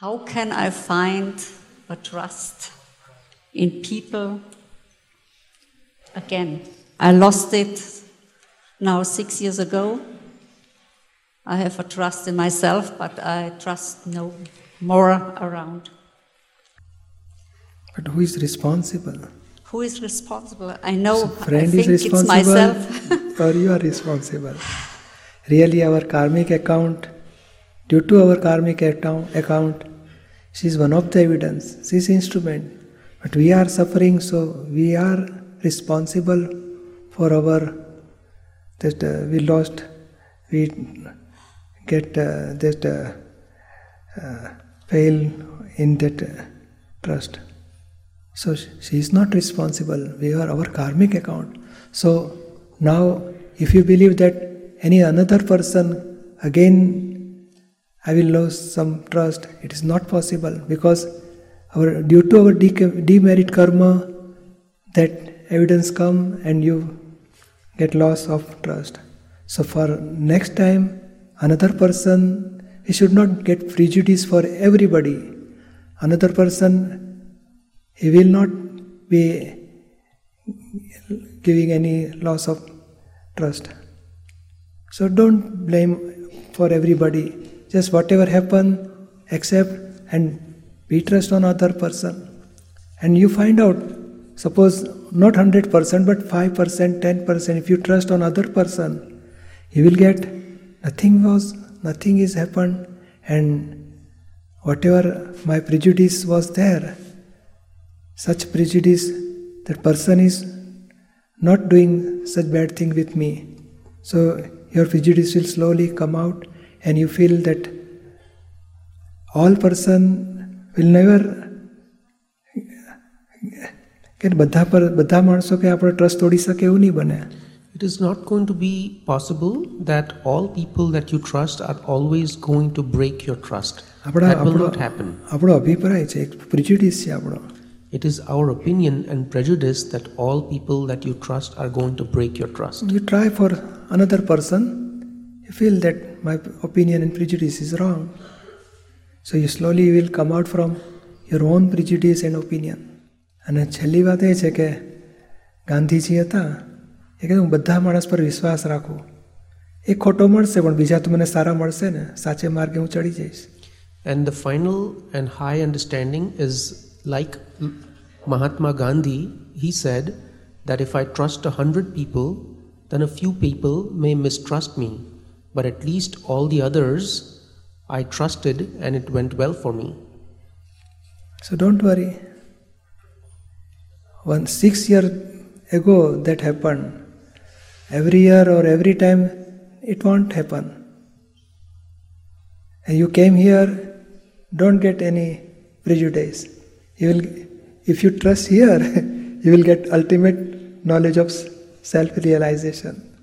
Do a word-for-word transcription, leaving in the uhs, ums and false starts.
How can I find a trust in people? Again, I lost it now six years ago. I have a trust in myself, but I trust no more around. But who is responsible? Who is responsible? I know, so I think it's myself. Or you are responsible. Really, our karmic account, due to our karmic account, she is one of the evidence, she is instrument. But we are suffering, so we are responsible for our, that uh, we lost, we get uh, that uh, uh, fail in that uh, trust. So she is not responsible, we are our karmic account. So now if you believe that any another person, again I will lose some trust, it is not possible, because our, due to our de- demerit karma, that evidence come and you get loss of trust. So for next time, another person, we should not get prejudice for everybody. Another person, he will not be giving any loss of trust. So don't blame for everybody. Just whatever happen, accept and be trust on other person. And you find out, suppose not one hundred percent but five percent, ten percent, if you trust on other person, you will get nothing was, nothing is happened, and whatever my prejudice was there, such prejudice, that person is not doing such bad thing with me. So your prejudice will slowly come out and you feel that all person will never it is not going to be possible that all people that you trust are always going to break your trust. That will not happen. Prejudice. It is our opinion and prejudice that all people that you trust are going to break your trust. You try for another person, you feel that my opinion and prejudice is wrong. So you slowly will come out from your own prejudice and opinion. And the chheli baat e che ke Gandhi ji hata e ke badha manas par vishwas rakho. Ek khoto malse pan bija to mane sara malse ne sache marge hu chadi jaish. And the final and high understanding is like Mahatma Gandhi, he said that if I trust a hundred people, then a few people may mistrust me, but at least all the others I trusted and it went well for me. So don't worry. One six years ago that happened. Every year or every time it won't happen. And you came here, don't get any prejudice. You will, if you trust here, you will get ultimate knowledge of self-realization.